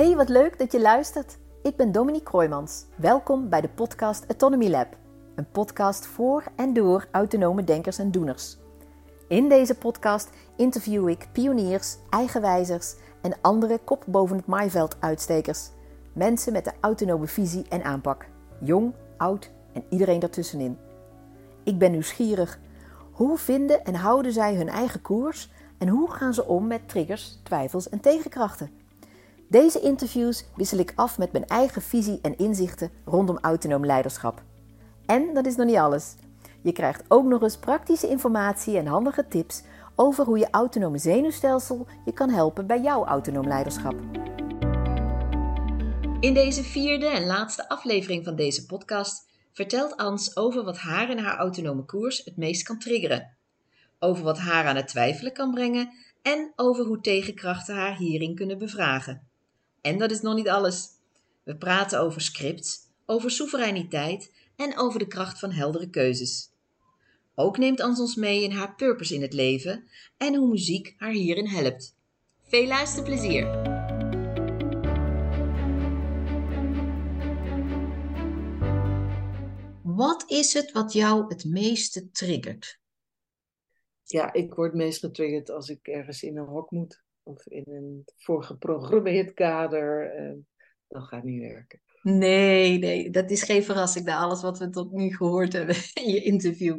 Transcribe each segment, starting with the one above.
Hey, wat leuk dat je luistert. Ik ben Dominique Kroijmans. Welkom bij de podcast Autonomy Lab. Een podcast voor en door autonome denkers en doeners. In deze podcast interview ik pioniers, eigenwijzers en andere kop boven het maaiveld uitstekers. Mensen met de autonome visie en aanpak. Jong, oud en iedereen daartussenin. Ik ben nieuwsgierig. Hoe vinden en houden zij hun eigen koers? En hoe gaan ze om met triggers, twijfels en tegenkrachten? Deze interviews wissel ik af met mijn eigen visie en inzichten rondom autonoom leiderschap. En dat is nog niet alles. Je krijgt ook nog eens praktische informatie en handige tips over hoe je autonome zenuwstelsel je kan helpen bij jouw autonoom leiderschap. In deze vierde en laatste aflevering van deze podcast vertelt Ans over wat haar en haar autonome koers het meest kan triggeren. Over wat haar aan het twijfelen kan brengen en over hoe tegenkrachten haar hierin kunnen bevragen. En dat is nog niet alles. We praten over scripts, over soevereiniteit en over de kracht van heldere keuzes. Ook neemt Ans ons mee in haar purpose in het leven en hoe muziek haar hierin helpt. Veel luisterplezier! Wat is het wat jou het meeste triggert? Ja, ik word meest getriggerd als ik ergens in een hok moet. Of in een voorgeprogrammeerd kader. Dat gaat niet werken. Nee, dat is geen verrassing na alles wat we tot nu gehoord hebben in je interview.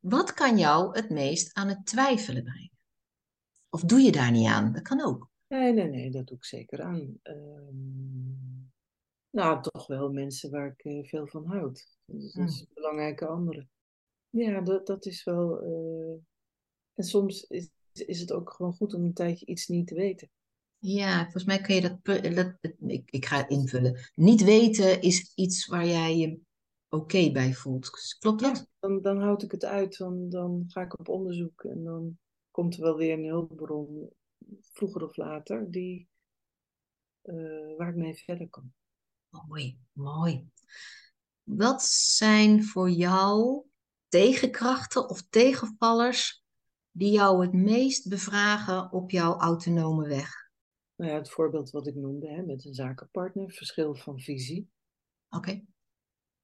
Wat kan jou het meest aan het twijfelen brengen? Of doe je daar niet aan? Dat kan ook. Nee, dat doe ik zeker aan. Toch wel mensen waar ik veel van houd. Dus dat is belangrijke anderen. Ja, dat is wel... En soms is het ook gewoon goed om een tijdje iets niet te weten. Ja, volgens mij kun je ik ga het invullen. Niet weten is iets waar jij je oké bij voelt. Klopt dat? Ja, dan houd ik het uit. Dan ga ik op onderzoek. En dan komt er wel weer een hulpbron, vroeger of later, die waar ik mee verder kan. Mooi. Wat zijn voor jou tegenkrachten of tegenvallers die jou het meest bevragen op jouw autonome weg? Nou ja, het voorbeeld wat ik noemde, met een zakenpartner, verschil van visie. Oké.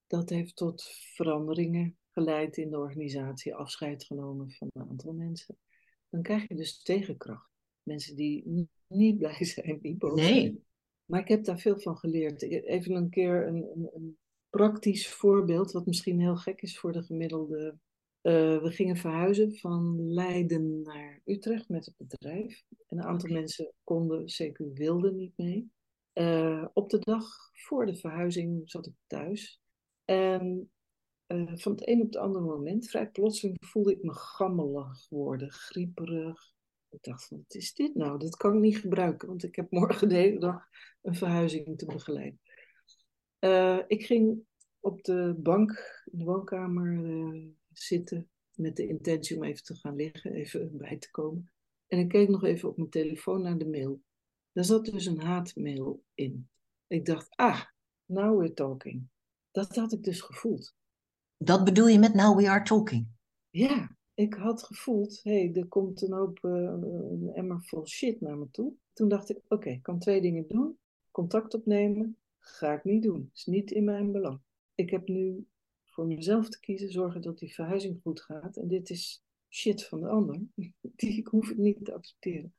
Dat heeft tot veranderingen geleid in de organisatie, afscheid genomen van een aantal mensen. Dan krijg je dus tegenkracht. Mensen die niet blij zijn, die boos zijn. Maar ik heb daar veel van geleerd. Even een keer een praktisch voorbeeld, wat misschien heel gek is voor de gemiddelde. We gingen verhuizen van Leiden naar Utrecht met het bedrijf. En een aantal mensen konden, zeker wilden, niet mee. Op de dag voor de verhuizing zat ik thuis. En van het een op het andere moment, vrij plotseling, voelde ik me gammelig worden, grieperig. Ik dacht van, wat is dit nou? Dat kan ik niet gebruiken, want ik heb morgen de hele dag een verhuizing te begeleiden. Ik ging op de bank in de woonkamer zitten met de intentie om even te gaan liggen, even bij te komen. En ik keek nog even op mijn telefoon naar de mail. Daar zat dus een haatmail in. Ik dacht, now we're talking. Dat had ik dus gevoeld. Dat bedoel je met now we are talking? Ja, ik had gevoeld, er komt een hoop een emmer vol shit naar me toe. Toen dacht ik, oké, ik kan twee dingen doen. Contact opnemen. Ga ik niet doen. Is niet in mijn belang. Ik heb nu voor mezelf te kiezen, zorgen dat die verhuizing goed gaat. En dit is shit van de ander. Ik hoef het niet te accepteren.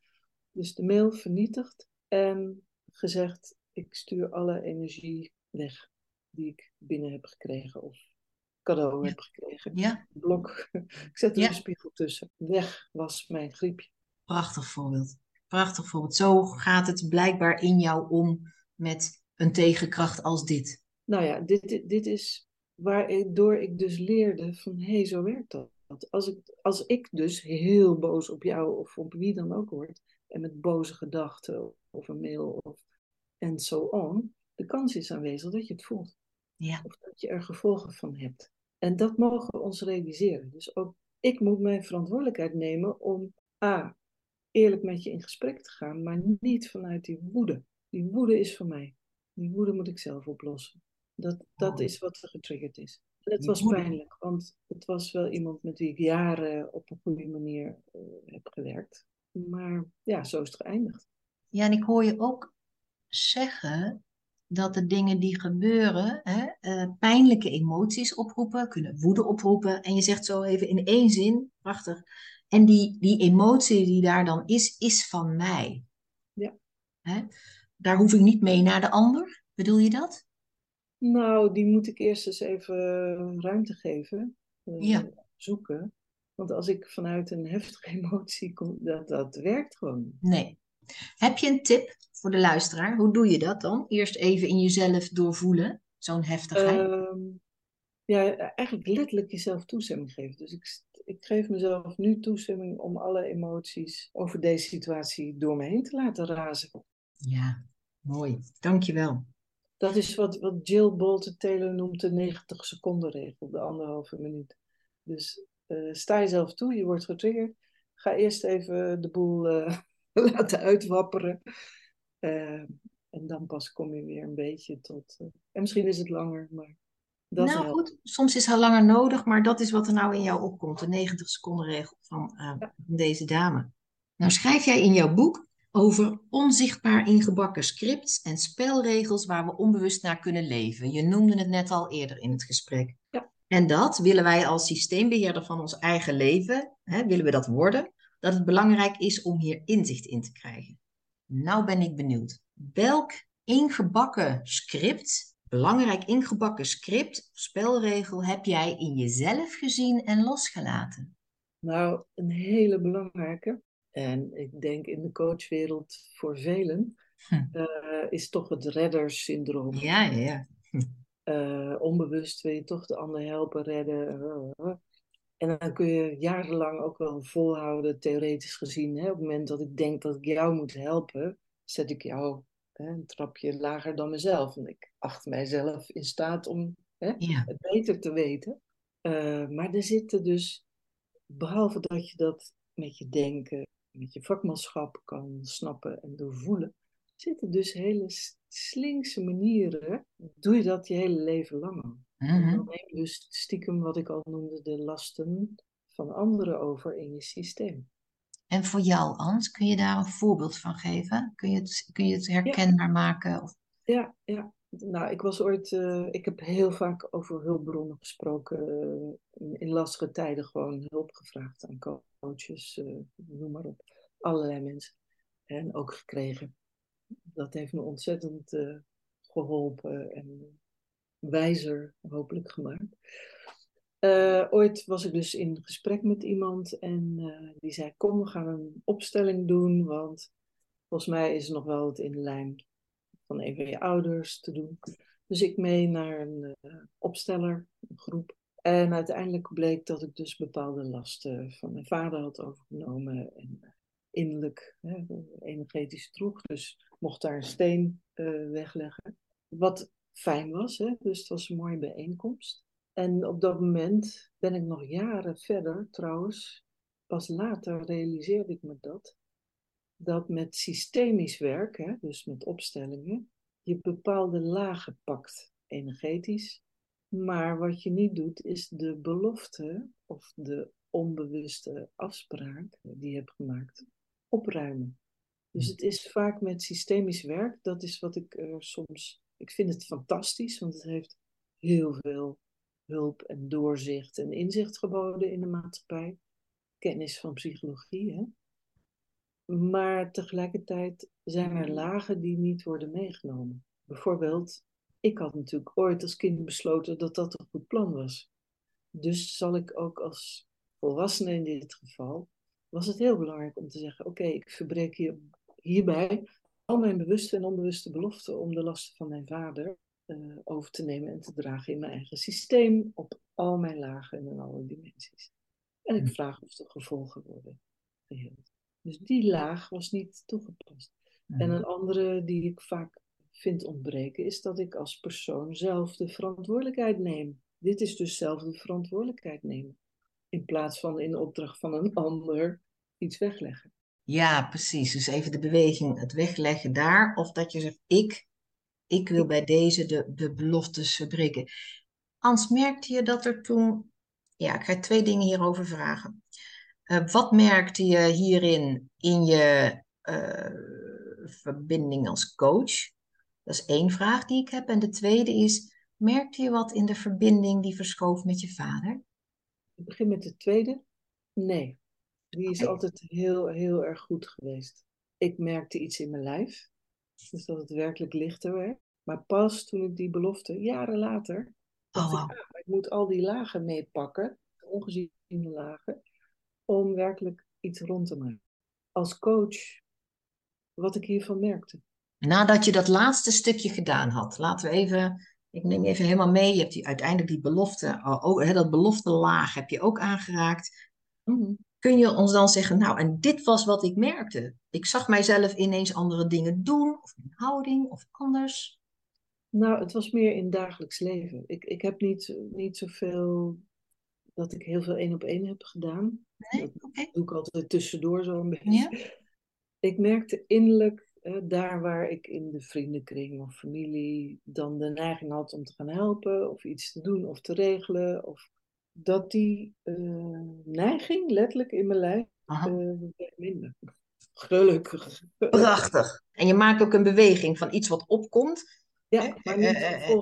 Dus de mail vernietigd en gezegd, ik stuur alle energie weg die ik binnen heb gekregen of cadeau heb gekregen. Ja. Blok. Ik zet er een spiegel tussen. Weg was mijn griepje. Prachtig voorbeeld. Zo gaat het blijkbaar in jou om met een tegenkracht als dit. Nou ja, dit is waardoor ik dus leerde van, zo werkt dat. Als ik dus heel boos op jou of op wie dan ook word, en met boze gedachten of een mail of en so on, de kans is aanwezig dat je het voelt. Ja. Of dat je er gevolgen van hebt. En dat mogen we ons realiseren. Dus ook ik moet mijn verantwoordelijkheid nemen om eerlijk met je in gesprek te gaan, maar niet vanuit die woede. Die woede is van mij. Die woede moet ik zelf oplossen. Dat is wat er getriggerd is. En het was pijnlijk, want het was wel iemand met wie ik jaren op een goede manier heb gewerkt. Maar ja, zo is het geëindigd. Ja, en ik hoor je ook zeggen dat de dingen die gebeuren, pijnlijke emoties oproepen, kunnen woede oproepen. En je zegt zo even in één zin, prachtig. En die emotie die daar dan is van mij. Ja. Hè? Daar hoef ik niet mee naar de ander. Bedoel je dat? Nou, die moet ik eerst eens even ruimte geven. Ja. Zoeken. Want als ik vanuit een heftige emotie kom, dat werkt gewoon. Nee. Heb je een tip voor de luisteraar? Hoe doe je dat dan? Eerst even in jezelf doorvoelen, zo'n heftigheid. Ja, eigenlijk letterlijk jezelf toestemming geven. Dus ik geef mezelf nu toestemming om alle emoties over deze situatie door me heen te laten razen. Ja, mooi. Dankjewel. Dat is wat Jill Bolte Taylor noemt de 90 seconden regel, de 1,5 minuut. Dus sta jezelf toe, je wordt getriggerd. Ga eerst even de boel laten uitwapperen. En dan pas kom je weer een beetje tot... en misschien is het langer, maar... Goed, soms is het langer nodig, maar dat is wat er nou in jou opkomt. De 90 seconden regel van deze dame. Nou schrijf jij in jouw boek over onzichtbaar ingebakken scripts en spelregels waar we onbewust naar kunnen leven. Je noemde het net al eerder in het gesprek. Ja. En dat willen wij als systeembeheerder van ons eigen leven, willen we dat worden, dat het belangrijk is om hier inzicht in te krijgen. Nou ben ik benieuwd. Welk ingebakken script, belangrijk ingebakken script, spelregel heb jij in jezelf gezien en losgelaten? Nou, een hele belangrijke. En ik denk in de coachwereld voor velen is toch het reddersyndroom. Ja. Onbewust wil je toch de ander helpen, redden. En dan kun je jarenlang ook wel volhouden, theoretisch gezien. Hè? Op het moment dat ik denk dat ik jou moet helpen, zet ik jou een trapje lager dan mezelf. Want ik acht mijzelf in staat om het beter te weten. Maar er zitten dus, behalve dat je dat met je denken, met je vakmanschap kan snappen en doorvoelen, zitten dus hele slinkse manieren, doe je dat je hele leven lang. En dan neem je dus stiekem, wat ik al noemde, de lasten van anderen over in je systeem. En voor jou, Ans, kun je daar een voorbeeld van geven? Kun je het herkenbaar maken? Of... Ja. Nou, ik was ooit... ik heb heel vaak over hulpbronnen gesproken. In lastige tijden gewoon hulp gevraagd aan coaches, noem maar op. Allerlei mensen. En ook gekregen. Dat heeft me ontzettend geholpen en wijzer hopelijk gemaakt. Ooit was ik dus in gesprek met iemand en die zei, kom, we gaan een opstelling doen, want volgens mij is er nog wel wat in de lijn van een van je ouders te doen. Dus ik mee naar een opsteller, een groep. En uiteindelijk bleek dat ik dus bepaalde lasten van mijn vader had overgenomen en innerlijk, energetisch droeg. Dus mocht daar een steen wegleggen. Wat fijn was, dus het was een mooie bijeenkomst. En op dat moment ben ik nog jaren verder, trouwens, pas later realiseerde ik me dat met systemisch werk, dus met opstellingen, je bepaalde lagen pakt, energetisch. Maar wat je niet doet, is de belofte of de onbewuste afspraak die je hebt gemaakt, opruimen. Dus het is vaak met systemisch werk, dat is wat ik soms... Ik vind het fantastisch, want het heeft heel veel hulp en doorzicht en inzicht geboden in de maatschappij. Kennis van psychologie, Maar tegelijkertijd zijn er lagen die niet worden meegenomen. Bijvoorbeeld, ik had natuurlijk ooit als kind besloten dat dat een goed plan was. Dus zal ik ook als volwassene in dit geval, was het heel belangrijk om te zeggen, oké, ik verbreek hierbij al mijn bewuste en onbewuste beloften om de lasten van mijn vader over te nemen en te dragen in mijn eigen systeem, op al mijn lagen en in alle dimensies. En ik vraag of er gevolgen worden geheeld. Dus die laag was niet toegepast. En een andere die ik vaak vind ontbreken is dat ik als persoon zelf de verantwoordelijkheid neem. Dit is dus zelf de verantwoordelijkheid nemen. In plaats van in de opdracht van een ander iets wegleggen. Ja, precies. Dus even de beweging, het wegleggen daar. Of dat je zegt, ik wil bij deze de beloftes verbreken. Ans, merkte je dat er toen... Ja, ik ga twee dingen hierover vragen. Wat merkte je hierin in je verbinding als coach? Dat is één vraag die ik heb. En de tweede is, merkte je wat in de verbinding die verschoof met je vader? Ik begin met de tweede. Nee, die is altijd heel erg goed geweest. Ik merkte iets in mijn lijf, dus dat het werkelijk lichter werd. Maar pas toen ik die belofte, jaren later, dacht ik, ik moet al die lagen meepakken, ongeziene lagen, om werkelijk iets rond te maken. Als coach, wat ik hiervan merkte. Nadat je dat laatste stukje gedaan had, laten we even, ik neem even helemaal mee, je hebt uiteindelijk die belofte, dat belofte laag heb je ook aangeraakt. Mm-hmm. Kun je ons dan zeggen, nou, en dit was wat ik merkte. Ik zag mijzelf ineens andere dingen doen, of in houding, of anders. Nou, het was meer in dagelijks leven. Ik heb niet zoveel dat ik heel veel één-op-één heb gedaan. Nee? Dat doe ik altijd tussendoor zo'n beetje. Ja? Ik merkte innerlijk, daar waar ik in de vriendenkring of familie dan de neiging had om te gaan helpen, of iets te doen of te regelen, of dat die neiging letterlijk in mijn lijf minder. Gelukkig. Prachtig. En je maakt ook een beweging van iets wat opkomt. Ja, maar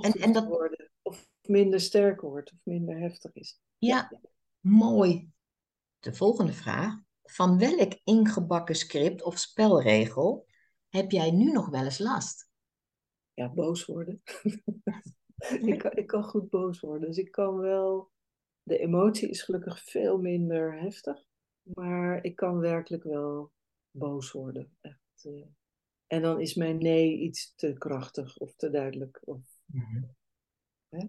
niet en dat worden. Of minder sterk wordt, of minder heftig is. Ja, mooi. De volgende vraag. Van welk ingebakken script of spelregel heb jij nu nog wel eens last? Ja, boos worden. Ik kan goed boos worden. Dus ik kan wel... De emotie is gelukkig veel minder heftig. Maar ik kan werkelijk wel boos worden. Echt. En dan is mijn nee iets te krachtig of te duidelijk. Of, mm-hmm. Hè?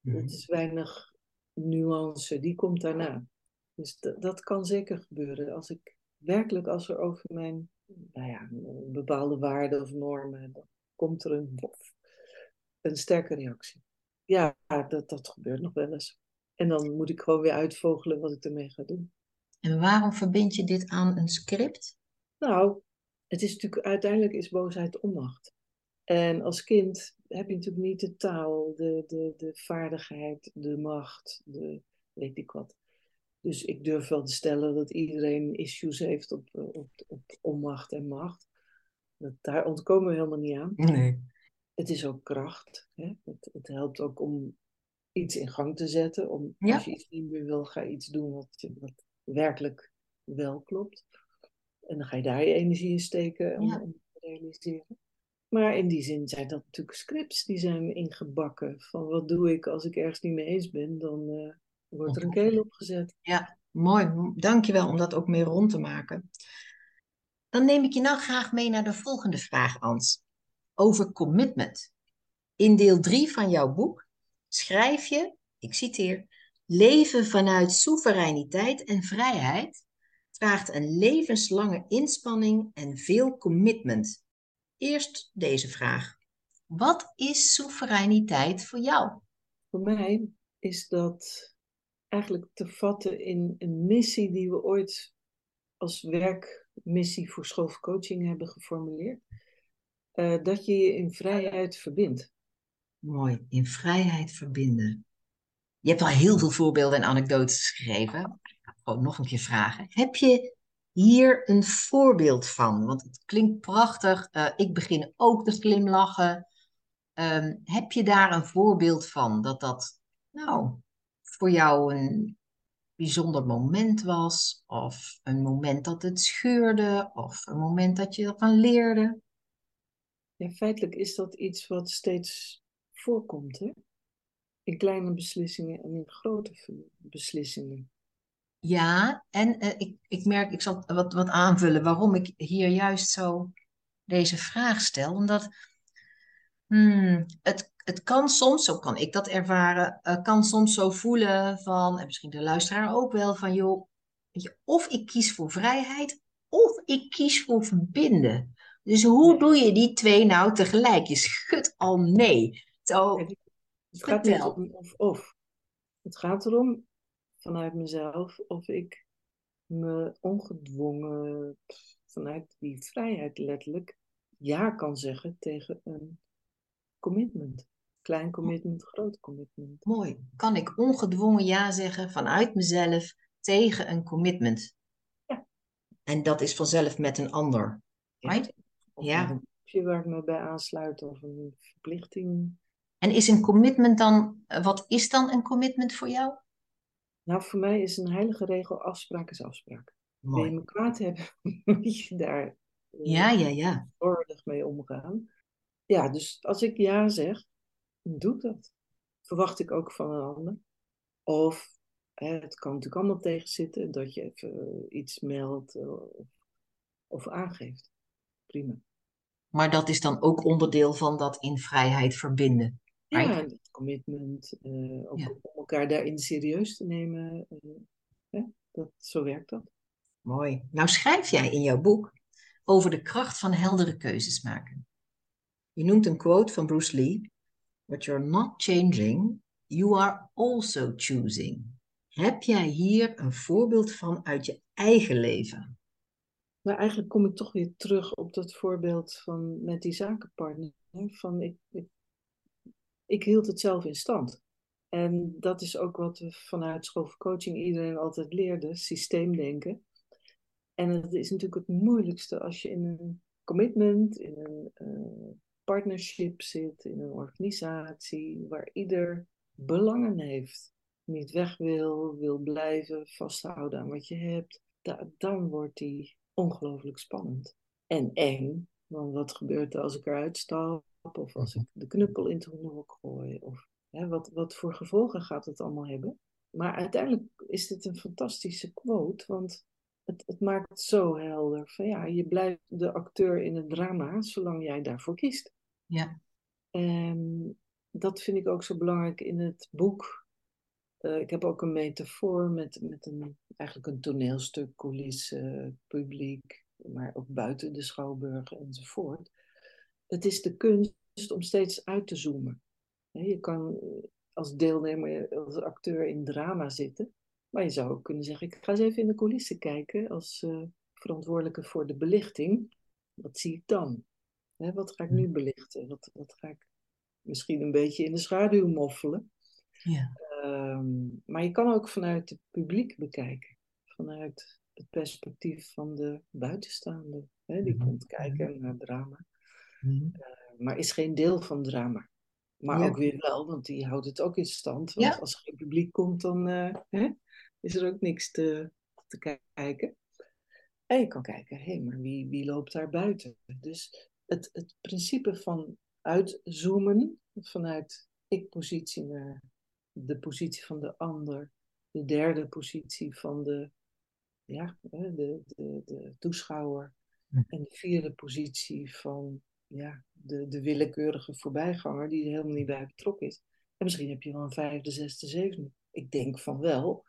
Mm-hmm. Het is weinig nuance. Die komt daarna. Dus dat kan zeker gebeuren. Als ik werkelijk, als er over mijn... Nou ja, bepaalde waarden of normen, dan komt er een sterke reactie. Ja, dat gebeurt nog wel eens. En dan moet ik gewoon weer uitvogelen wat ik ermee ga doen. En waarom verbind je dit aan een script? Nou, het is natuurlijk, uiteindelijk is boosheid onmacht. En als kind heb je natuurlijk niet de taal, de vaardigheid, de macht, de weet ik wat. Dus ik durf wel te stellen dat iedereen issues heeft op onmacht en macht. Daar ontkomen we helemaal niet aan. Nee. Het is ook kracht. Hè? Het helpt ook om iets in gang te zetten. Als je iets niet meer wil, ga je iets doen wat werkelijk wel klopt. En dan ga je daar je energie in steken om te realiseren. Maar in die zin zijn dat natuurlijk scripts die zijn ingebakken. Van wat doe ik als ik ergens niet mee eens ben, dan... Wordt er een keel opgezet. Ja, mooi. Dankjewel om dat ook mee rond te maken. Dan neem ik je nou graag mee naar de volgende vraag, Ans. Over commitment. In deel 3 van jouw boek schrijf je, ik citeer... Leven vanuit soevereiniteit en vrijheid vraagt een levenslange inspanning en veel commitment. Eerst deze vraag. Wat is soevereiniteit voor jou? Voor mij is dat... eigenlijk te vatten in een missie die we ooit als werkmissie voor School of Coaching hebben geformuleerd. Dat je je in vrijheid verbindt. Mooi, in vrijheid verbinden. Je hebt al heel veel voorbeelden en anekdotes geschreven. Ik ga gewoon nog een keer vragen. Heb je hier een voorbeeld van? Want het klinkt prachtig. Ik begin ook te glimlachen. Heb je daar een voorbeeld van? Dat voor jou een bijzonder moment was, of een moment dat het scheurde, of een moment dat je ervan leerde? Ja, feitelijk is dat iets wat steeds voorkomt, hè? In kleine beslissingen en in grote beslissingen. Ja, en ik merk, ik zal wat aanvullen waarom ik hier juist zo deze vraag stel, omdat het kan soms, zo kan ik dat ervaren, kan soms zo voelen van, en misschien de luisteraar ook wel, van joh, weet je, of ik kies voor vrijheid, of ik kies voor verbinden. Dus hoe doe je die twee nou tegelijk? Je schudt al nee. Het gaat niet om of. Het gaat erom, vanuit mezelf, of ik me ongedwongen, vanuit die vrijheid letterlijk, ja kan zeggen tegen een commitment. Klein commitment, groot commitment. Mooi. Kan ik ongedwongen ja zeggen vanuit mezelf tegen een commitment? Ja. En dat is vanzelf met een ander. Right? Of een groepje waar ik me bij aansluit of een verplichting. En is een commitment dan, wat is dan een commitment voor jou? Nou, voor mij is een heilige regel, afspraak is afspraak. Mooi. Wil je me kwaad hebben, moet je daar zorgig mee omgaan. Ja, dus als ik ja zeg, doe ik dat. Verwacht ik ook van een ander. Of het kan natuurlijk allemaal tegenzitten dat je even iets meldt of aangeeft. Prima. Maar dat is dan ook onderdeel van dat in vrijheid verbinden. Ja, dat commitment. Ook om elkaar daarin serieus te nemen. Zo werkt dat. Mooi. Nou schrijf jij in jouw boek over de kracht van heldere keuzes maken. Je noemt een quote van Bruce Lee. What you're not changing, you are also choosing. Heb jij hier een voorbeeld van uit je eigen leven? Nou, eigenlijk kom ik toch weer terug op dat voorbeeld van met die zakenpartner. Van ik hield het zelf in stand. En dat is ook wat we vanuit School of Coaching iedereen altijd leerden. Systeemdenken. En het is natuurlijk het moeilijkste als je in een commitment, in een partnership zit, in een organisatie waar ieder belangen heeft. Niet weg wil blijven, vasthouden aan wat je hebt. Dan wordt die ongelooflijk spannend. En eng, want wat gebeurt er als ik eruit stap? Of als ik de knuppel in het hondenhok gooi? Of wat voor gevolgen gaat het allemaal hebben? Maar uiteindelijk is dit een fantastische quote, want het maakt het zo helder. Van ja, je blijft de acteur in het drama zolang jij daarvoor kiest. Ja. En dat vind ik ook zo belangrijk in het boek. Ik heb ook een metafoor met eigenlijk een toneelstuk, coulissen, publiek, maar ook buiten de schouwburg enzovoort. Het is de kunst om steeds uit te zoomen. Je kan als deelnemer, als acteur in drama zitten. Maar je zou ook kunnen zeggen, ik ga eens even in de coulissen kijken als verantwoordelijke voor de belichting. Wat zie ik dan? Wat ga ik nu belichten? Wat ga ik misschien een beetje in de schaduw moffelen? Ja. Maar je kan ook vanuit het publiek bekijken. Vanuit het perspectief van de buitenstaande. Die komt kijken naar drama. Maar is geen deel van drama. Maar ook weer wel, want die houdt het ook in stand. Want als er geen publiek komt, dan is er ook niks te kijken. En je kan kijken, maar wie loopt daar buiten? Dus het principe van uitzoomen, vanuit ik-positie naar de positie van de ander, de derde positie van de toeschouwer en de vierde positie van de willekeurige voorbijganger die er helemaal niet bij betrokken is. En misschien heb je wel een vijfde, zesde, zevende. Ik denk van wel.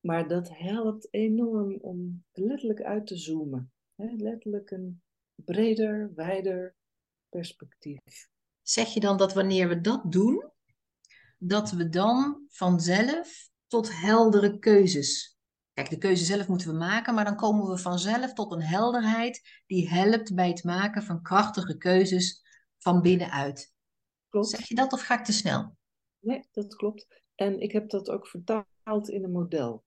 Maar dat helpt enorm om letterlijk uit te zoomen. Letterlijk een breder, wijder perspectief. Zeg je dan dat wanneer we dat doen, dat we dan vanzelf tot heldere keuzes... Kijk, de keuze zelf moeten we maken, maar dan komen we vanzelf tot een helderheid die helpt bij het maken van krachtige keuzes van binnenuit. Klopt. Zeg je dat of ga ik te snel? Nee, dat klopt. En ik heb dat ook vertaald in een model.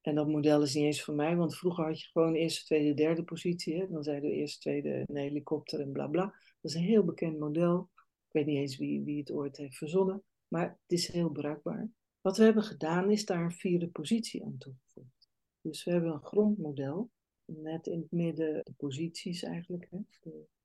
En dat model is niet eens van mij, want vroeger had je gewoon eerste, tweede, derde positie. Hè? Dan zeiden we eerste, tweede, een helikopter en bla bla. Dat is een heel bekend model. Ik weet niet eens wie het ooit heeft verzonnen, maar het is heel bruikbaar. Wat we hebben gedaan is daar een vierde positie aan toegevoegd. Dus we hebben een grondmodel, net in het midden de posities eigenlijk. Hè?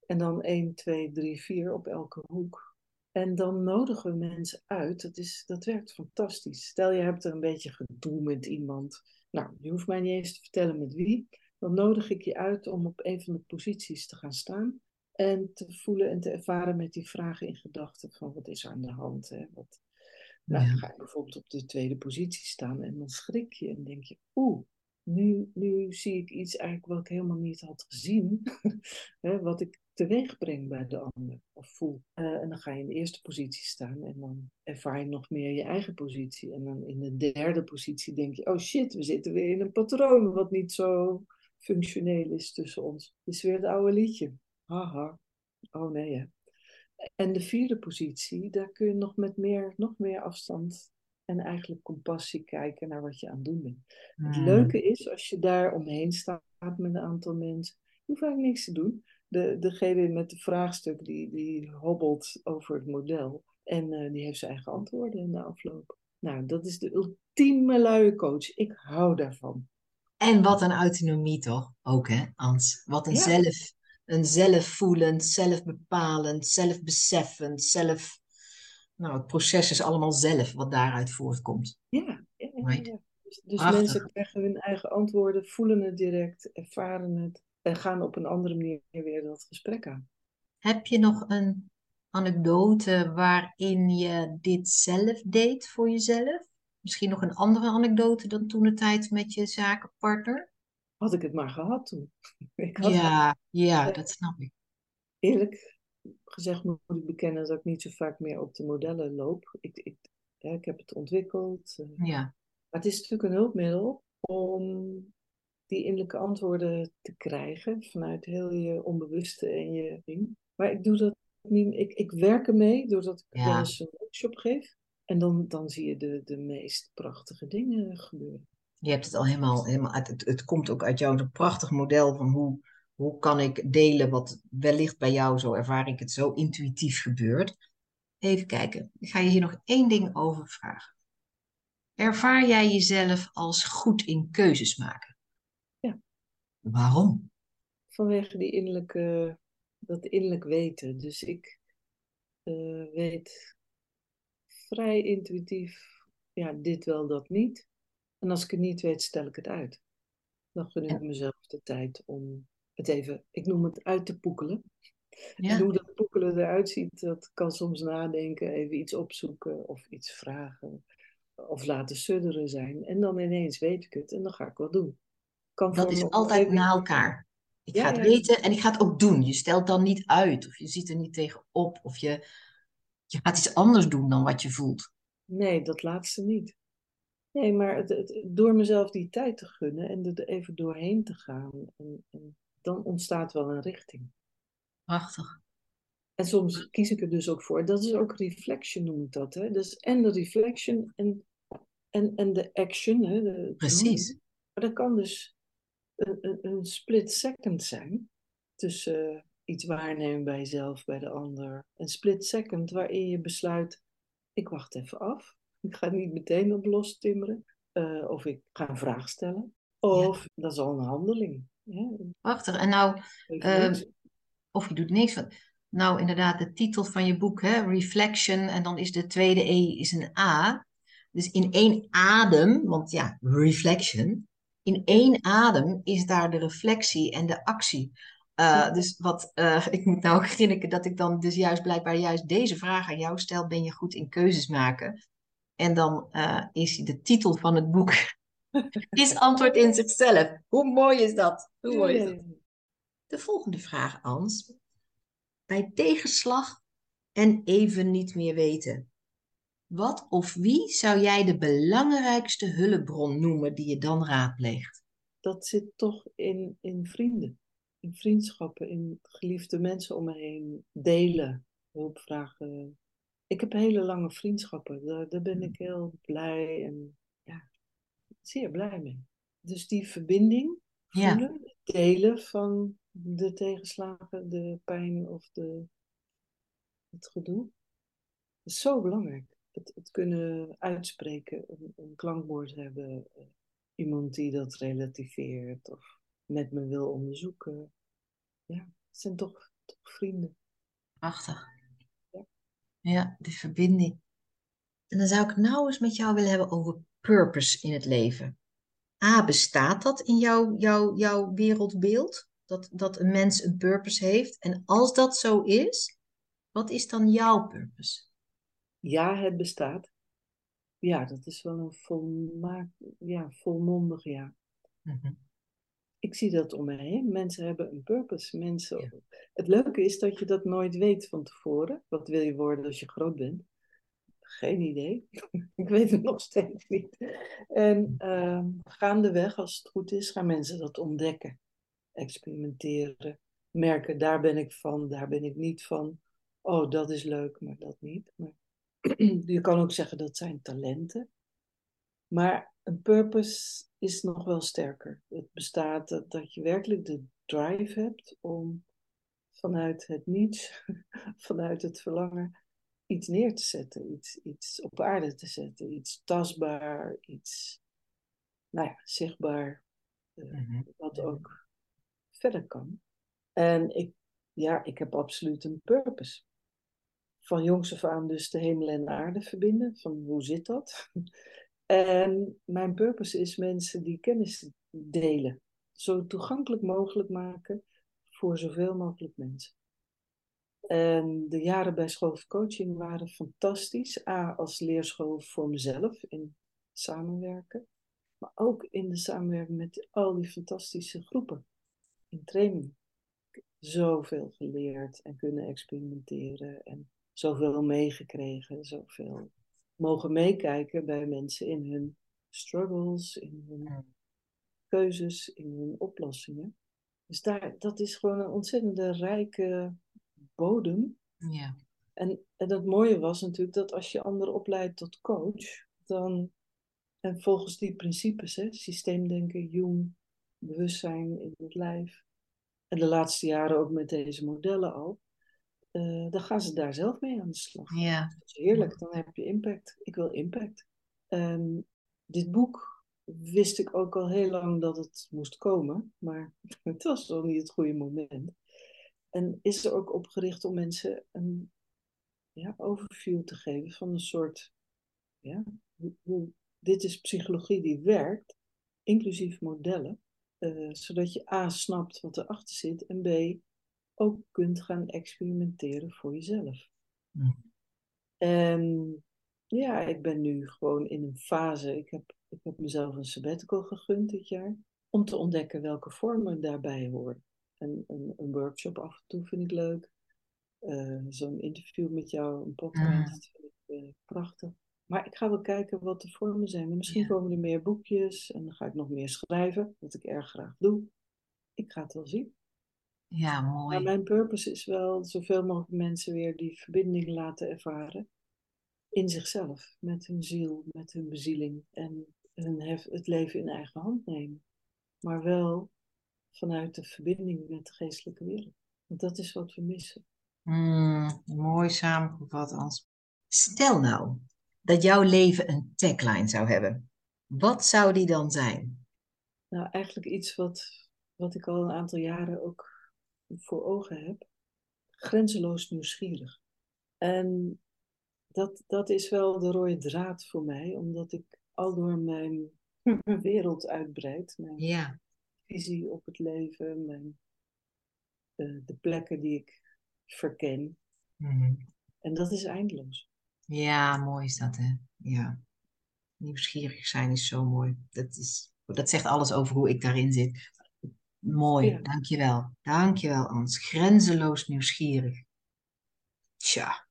En dan 1, 2, 3, 4 op elke hoek. En dan nodigen we mensen uit. Dat werkt fantastisch. Stel je hebt er een beetje gedoe met iemand. Nou, je hoeft mij niet eens te vertellen met wie. Dan nodig ik je uit om op een van de posities te gaan staan. En te voelen en te ervaren met die vragen in gedachten van wat is er aan de hand? Hè? Dan ga je bijvoorbeeld op de tweede positie staan en dan schrik je en denk je, Nu zie ik iets eigenlijk wat ik helemaal niet had gezien, wat ik teweeg breng bij de ander of voel. En dan ga je in de eerste positie staan en dan ervaar je nog meer je eigen positie. En dan in de derde positie denk je, oh shit, we zitten weer in een patroon wat niet zo functioneel is tussen ons. Het is weer het oude liedje. Haha, oh nee hè. En de vierde positie, daar kun je nog meer afstand en eigenlijk compassie kijken naar wat je aan het doen bent. Het leuke is, als je daar omheen staat met een aantal mensen, je hoeft eigenlijk niks te doen. degene met het vraagstuk die hobbelt over het model. En die heeft zijn eigen antwoorden in de afloop. Nou, dat is de ultieme luie coach. Ik hou daarvan. En wat een autonomie toch? Ook hè, Ans? Wat een zelf. Een zelfvoelend, zelfbepalend, zelfbeseffend, zelf... Nou, het proces is allemaal zelf wat daaruit voortkomt. Ja. Dus mensen krijgen hun eigen antwoorden, voelen het direct, ervaren het... en gaan op een andere manier weer dat gesprek aan. Heb je nog een anekdote waarin je dit zelf deed voor jezelf? Misschien nog een andere anekdote dan toentertijd met je zakenpartner? Had ik het maar gehad toen. Dat snap ik. Eerlijk gezegd moet ik bekennen dat ik niet zo vaak meer op de modellen loop. Ik heb het ontwikkeld. Maar het is natuurlijk een hulpmiddel om die innerlijke antwoorden te krijgen vanuit heel je onbewuste en je ding. Maar ik doe dat niet. Ik werk ermee doordat ik eens een workshop geef. En dan zie je de meest prachtige dingen gebeuren. Je hebt het al helemaal het komt ook uit jou een prachtig model van hoe kan ik delen wat wellicht bij jou, zo ervaar ik het, zo intuïtief gebeurt. Even kijken, ik ga je hier nog één ding over vragen. Ervaar jij jezelf als goed in keuzes maken? Ja. Waarom? Vanwege dat innerlijk weten. Dus ik weet vrij intuïtief, dit wel, dat niet. En als ik het niet weet, stel ik het uit. Dan gun ik mezelf de tijd om het even, ik noem het, uit te poekelen. Ja. En hoe dat poekelen eruit ziet, dat kan soms nadenken, even iets opzoeken of iets vragen. Of laten sudderen zijn. En dan ineens weet ik het en dan ga ik wat doen. Dat is altijd even... na elkaar. Ik ga het weten en ik ga het ook doen. Je stelt dan niet uit of je ziet er niet tegenop. Of je gaat iets anders doen dan wat je voelt. Nee, dat laatste niet. Nee, maar door mezelf die tijd te gunnen en er even doorheen te gaan. En dan ontstaat wel een richting. Prachtig. En soms kies ik er dus ook voor. Dat is ook reflection, noem ik dat. Hè? Dus en de reflection en de action. Hè? Precies. Maar dat kan dus een split second zijn. Tussen iets waarnemen bij jezelf, bij de ander. Een split second waarin je besluit, ik wacht even af. Ik ga niet meteen op los timmeren. Of ik ga een vraag stellen. Of dat is al een handeling. Prachtig. En nou, of je doet niks van... Nou, inderdaad, de titel van je boek, hè? Reflection, en dan is de tweede E is een A. Dus in één adem, want reflection. In één adem is daar de reflectie en de actie. Dus wat, ik moet nou grinniken dat ik dan dus juist deze vraag aan jou stel. Ben je goed in keuzes maken? En dan is de titel van het boek, is antwoord in zichzelf. Hoe mooi is dat? Hoe mooi is dat? De volgende vraag, Ans. Bij tegenslag en even niet meer weten. Wat of wie zou jij de belangrijkste hulpbron noemen die je dan raadpleegt? Dat zit toch in vrienden, in vriendschappen, in geliefde mensen om me heen. Delen, hulpvragen. Ik heb hele lange vriendschappen. Daar ben ik heel blij en zeer blij mee. Dus die verbinding voelen, het delen van... de tegenslagen, de pijn of het gedoe. Dat is zo belangrijk. Het kunnen uitspreken, een klankwoord hebben. Iemand die dat relativeert of met me wil onderzoeken. Ja, het zijn toch vrienden. Prachtig. Ja, de verbinding. En dan zou ik nou eens met jou willen hebben over purpose in het leven. Bestaat dat in jouw wereldbeeld? Dat een mens een purpose heeft. En als dat zo is, wat is dan jouw purpose? Ja, het bestaat. Ja, dat is wel een volmondig ja. Mm-hmm. Ik zie dat om me heen. Mensen hebben een purpose. Het leuke is dat je dat nooit weet van tevoren. Wat wil je worden als je groot bent? Geen idee. Ik weet het nog steeds niet. En gaandeweg, als het goed is, gaan mensen dat ontdekken. Experimenteren, merken, daar ben ik van, daar ben ik niet van. Oh, dat is leuk, maar dat niet. Maar je kan ook zeggen dat zijn talenten. Maar een purpose is nog wel sterker. Het bestaat dat je werkelijk de drive hebt om vanuit het niets, vanuit het verlangen, iets neer te zetten, iets op aarde te zetten, iets tastbaar, iets, nou ja, zichtbaar, wat ook verder kan. En ik heb absoluut een purpose. Van jongs af aan dus de hemel en de aarde verbinden, van hoe zit dat? En mijn purpose is mensen die kennis delen, zo toegankelijk mogelijk maken voor zoveel mogelijk mensen. En de jaren bij School of Coaching waren fantastisch. Als leerschool voor mezelf in samenwerken. Maar ook in de samenwerking met al die fantastische groepen. In training. Zoveel geleerd en kunnen experimenteren. En zoveel meegekregen. Zoveel mogen meekijken bij mensen in hun struggles. In hun keuzes. In hun oplossingen. Dus dat is gewoon een ontzettende rijke bodem. Ja. En het mooie was natuurlijk dat als je anderen opleidt tot coach, dan, en volgens die principes, systeemdenken, Jung, bewustzijn in het lijf, en de laatste jaren ook met deze modellen al, dan gaan ze daar zelf mee aan de slag. Ja. Dat is heerlijk, dan heb je impact. Ik wil impact. Dit boek wist ik ook al heel lang dat het moest komen, maar het was nog niet het goede moment. En is er ook opgericht om mensen een overview te geven van een soort, dit is psychologie die werkt, inclusief modellen, zodat je A, snapt wat erachter zit en B, ook kunt gaan experimenteren voor jezelf. Mm. En ik ben nu gewoon in een fase, ik heb mezelf een sabbatical gegund dit jaar, om te ontdekken welke vormen daarbij horen. En een workshop af en toe vind ik leuk. Zo'n interview met jou, een podcast, vind ik prachtig. Maar ik ga wel kijken wat de vormen zijn. Misschien komen er meer boekjes en dan ga ik nog meer schrijven, wat ik erg graag doe. Ik ga het wel zien. Ja, mooi. Maar mijn purpose is wel zoveel mogelijk mensen weer die verbinding laten ervaren. In zichzelf, met hun ziel, met hun bezieling. En het leven in eigen hand nemen. Maar wel vanuit de verbinding met de geestelijke wereld. Want dat is wat we missen. Mooi samengevat, Ans. Stel nou dat jouw leven een tagline zou hebben. Wat zou die dan zijn? Nou, eigenlijk iets wat ik al een aantal jaren ook voor ogen heb. Grenzeloos nieuwsgierig. En dat is wel de rode draad voor mij. Omdat ik aldoor mijn wereld uitbreid. Ja. Visie op het leven, de plekken die ik verken. Mm-hmm. En dat is eindeloos. Ja, mooi is dat, hè? Ja. Nieuwsgierig zijn is zo mooi. Dat zegt alles over hoe ik daarin zit. Mooi, ja. Dankjewel. Dankjewel, Ans. Grenzeloos nieuwsgierig. Tja.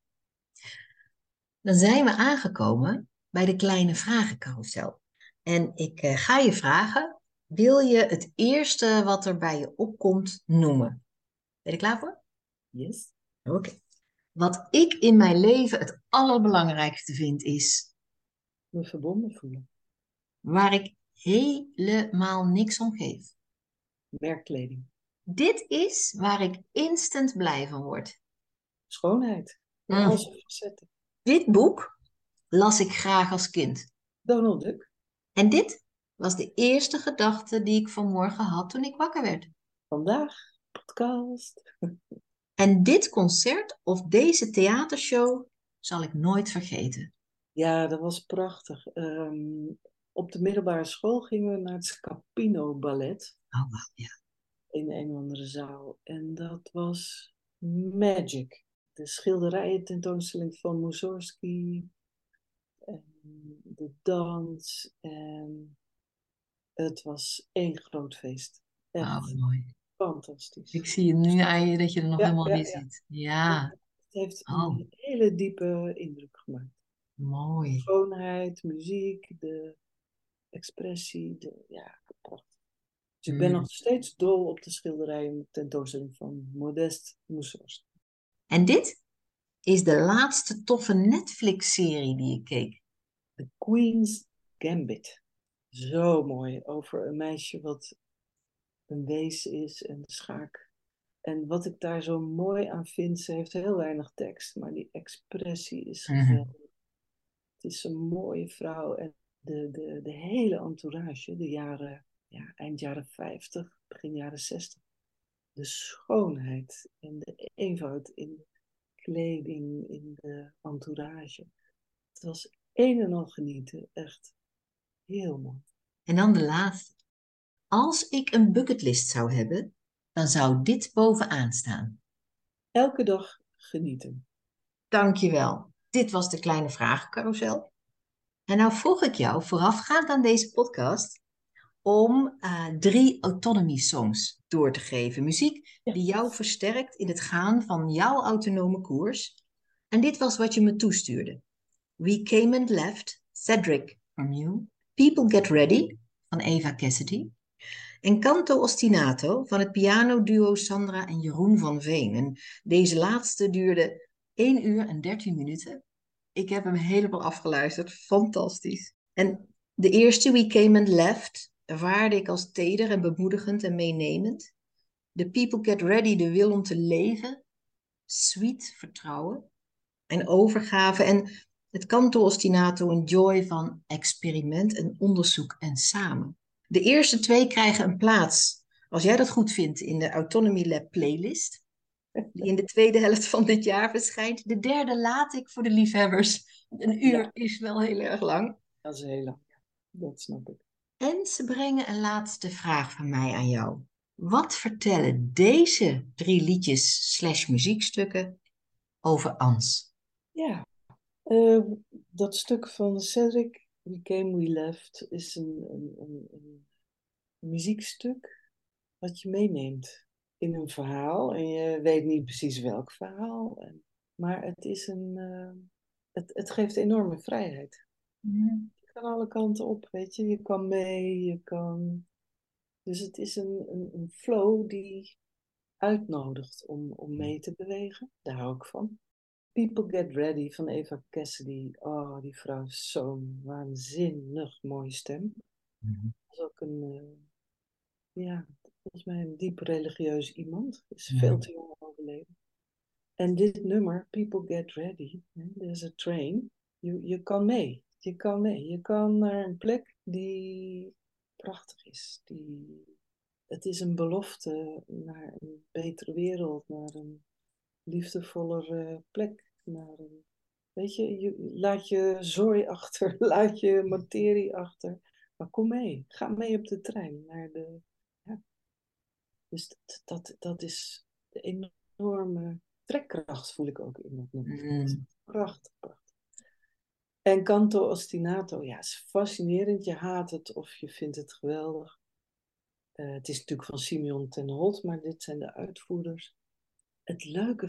Dan zijn we aangekomen bij de kleine vragencarousel. En ik ga je vragen. Wil je het eerste wat er bij je opkomt noemen? Ben je klaar voor? Yes. Oké. Wat ik in mijn leven het allerbelangrijkste vind is me verbonden voelen. Waar ik helemaal niks om geef. Werkkleding. Dit is waar ik instant blij van word. Schoonheid. Dit boek las ik graag als kind. Donald Duck. En dit was de eerste gedachte die ik vanmorgen had toen ik wakker werd. Vandaag, podcast. En dit concert of deze theatershow zal ik nooit vergeten. Ja, dat was prachtig. Op de middelbare school gingen we naar het Scapino Ballet. Oh, wow, ja. In een of andere zaal. En dat was magic. De schilderijen tentoonstelling van Mussorgsky. En de dans. En het was één groot feest. Echt mooi. Fantastisch. Ik zie het nu aan je dat je er nog helemaal in zit. Ja. Het heeft een hele diepe indruk gemaakt. Mooi. De schoonheid, muziek, de expressie. Prachtig. Dus ik ben nog steeds dol op de schilderijen tentoonstelling van Modest Mussorgsky. En dit is de laatste toffe Netflix-serie die ik keek. The Queen's Gambit. Zo mooi, over een meisje wat een wees is en schaak En wat ik daar zo mooi aan vind, ze heeft heel weinig tekst, maar die expressie is geweldig. Het is een mooie vrouw en de hele entourage, de jaren, ja, eind jaren 50, begin jaren 60. De schoonheid en de eenvoud in de kleding, in de entourage. Het was een en al genieten, echt heel mooi. En dan de laatste. Als ik een bucketlist zou hebben, dan zou dit bovenaan staan. Elke dag genieten. Dankjewel. Dit was de kleine vragencarousel. En nou vroeg ik jou, voorafgaand aan deze podcast, om 3 autonomy songs door te geven. Muziek die jou versterkt in het gaan van jouw autonome koers. En dit was wat je me toestuurde. We Came and Left, Cedric from you. People Get Ready, van Eva Cassidy. En Canto Ostinato, van het pianoduo Sandra en Jeroen van Veen. En deze laatste duurde 1 uur en 13 minuten. Ik heb hem helemaal afgeluisterd. Fantastisch. En de eerste, We Came and Left, ervaarde ik als teder en bemoedigend en meenemend. De People Get Ready, de wil om te leven. Sweet, vertrouwen. En overgave. En het Canto Ostinato, een joy van experiment en onderzoek en samen. De eerste 2 krijgen een plaats, als jij dat goed vindt, in de Autonomy Lab playlist. Die in de tweede helft van dit jaar verschijnt. De derde laat ik voor de liefhebbers. Een uur is wel heel erg lang. Dat is heel lang, dat snap ik. En ze brengen een laatste vraag van mij aan jou. Wat vertellen deze 3 liedjes / muziekstukken over Ans? Ja, dat stuk van Cedric, We Came, We Left, is een muziekstuk wat je meeneemt in een verhaal. En je weet niet precies welk verhaal. Maar het is het geeft enorme vrijheid. Je kan alle kanten op, weet je. Je kan mee, je kan... Dus het is een flow die uitnodigt om mee te bewegen. Daar hou ik van. People Get Ready van Eva Cassidy. Oh, die vrouw is zo'n waanzinnig mooie stem. Dat is ook volgens mij een diep religieus iemand. Is veel te jong overleden. En dit nummer, People Get Ready, there's a train. Je kan mee. Je kan mee. Je kan naar een plek die prachtig is. Het is een belofte naar een betere wereld, naar een liefdevollere plek. Weet je, laat je zooi achter, laat je materie achter. Maar kom mee. Ga mee op de trein naar de... Dus dat is de enorme trekkracht, voel ik ook in dat nummer. Prachtig, prachtig. En Canto Ostinato, ja, is fascinerend. Je haat het of je vindt het geweldig. Het is natuurlijk van Simeon ten Holt, maar dit zijn de uitvoerders. Het leuke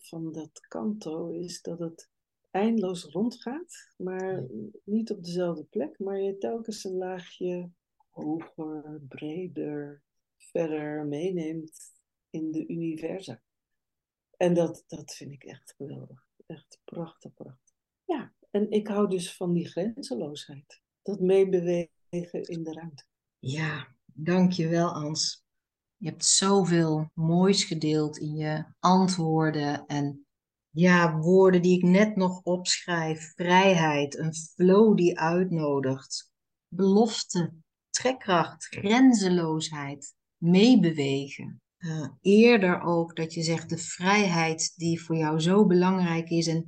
van dat canto is dat het eindeloos rondgaat, maar niet op dezelfde plek, maar je telkens een laagje hoger, breder, verder meeneemt in de universa. En dat vind ik echt geweldig. Echt prachtig, prachtig. Ja, en ik hou dus van die grenzeloosheid. Dat meebewegen in de ruimte. Ja, dankjewel Ans. Je hebt zoveel moois gedeeld in je antwoorden. En ja, woorden die ik net nog opschrijf. Vrijheid, een flow die uitnodigt. Belofte, trekkracht, grenzeloosheid. Meebewegen. Eerder ook dat je zegt de vrijheid die voor jou zo belangrijk is. En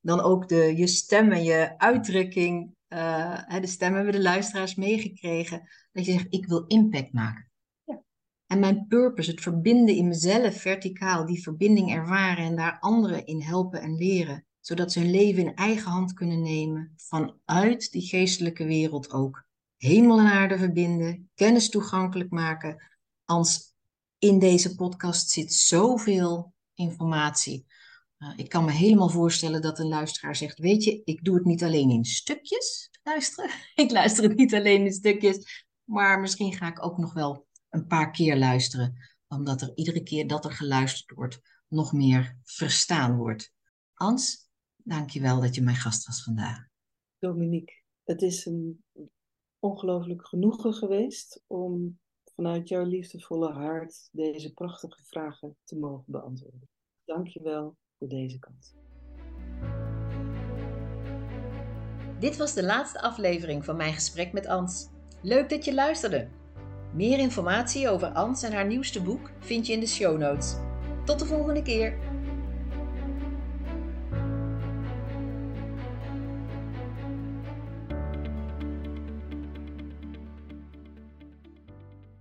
dan ook je stem en je uitdrukking. De stem hebben de luisteraars meegekregen. Dat je zegt, ik wil impact maken. Ja. En mijn purpose, het verbinden in mezelf verticaal. Die verbinding ervaren en daar anderen in helpen en leren. Zodat ze hun leven in eigen hand kunnen nemen. Vanuit die geestelijke wereld ook. Hemel en aarde verbinden. Kennis toegankelijk maken. Ans, in deze podcast zit zoveel informatie. Ik kan me helemaal voorstellen dat een luisteraar zegt, weet je, ik doe het niet alleen in stukjes luisteren. Ik luister het niet alleen in stukjes, maar misschien ga ik ook nog wel een paar keer luisteren. Omdat er iedere keer dat er geluisterd wordt, nog meer verstaan wordt. Ans, dankjewel dat je mijn gast was vandaag. Dominique, het is een ongelooflijk genoegen geweest om... vanuit jouw liefdevolle hart deze prachtige vragen te mogen beantwoorden. Dankjewel voor deze kans. Dit was de laatste aflevering van mijn gesprek met Ans. Leuk dat je luisterde. Meer informatie over Ans en haar nieuwste boek vind je in de show notes. Tot de volgende keer.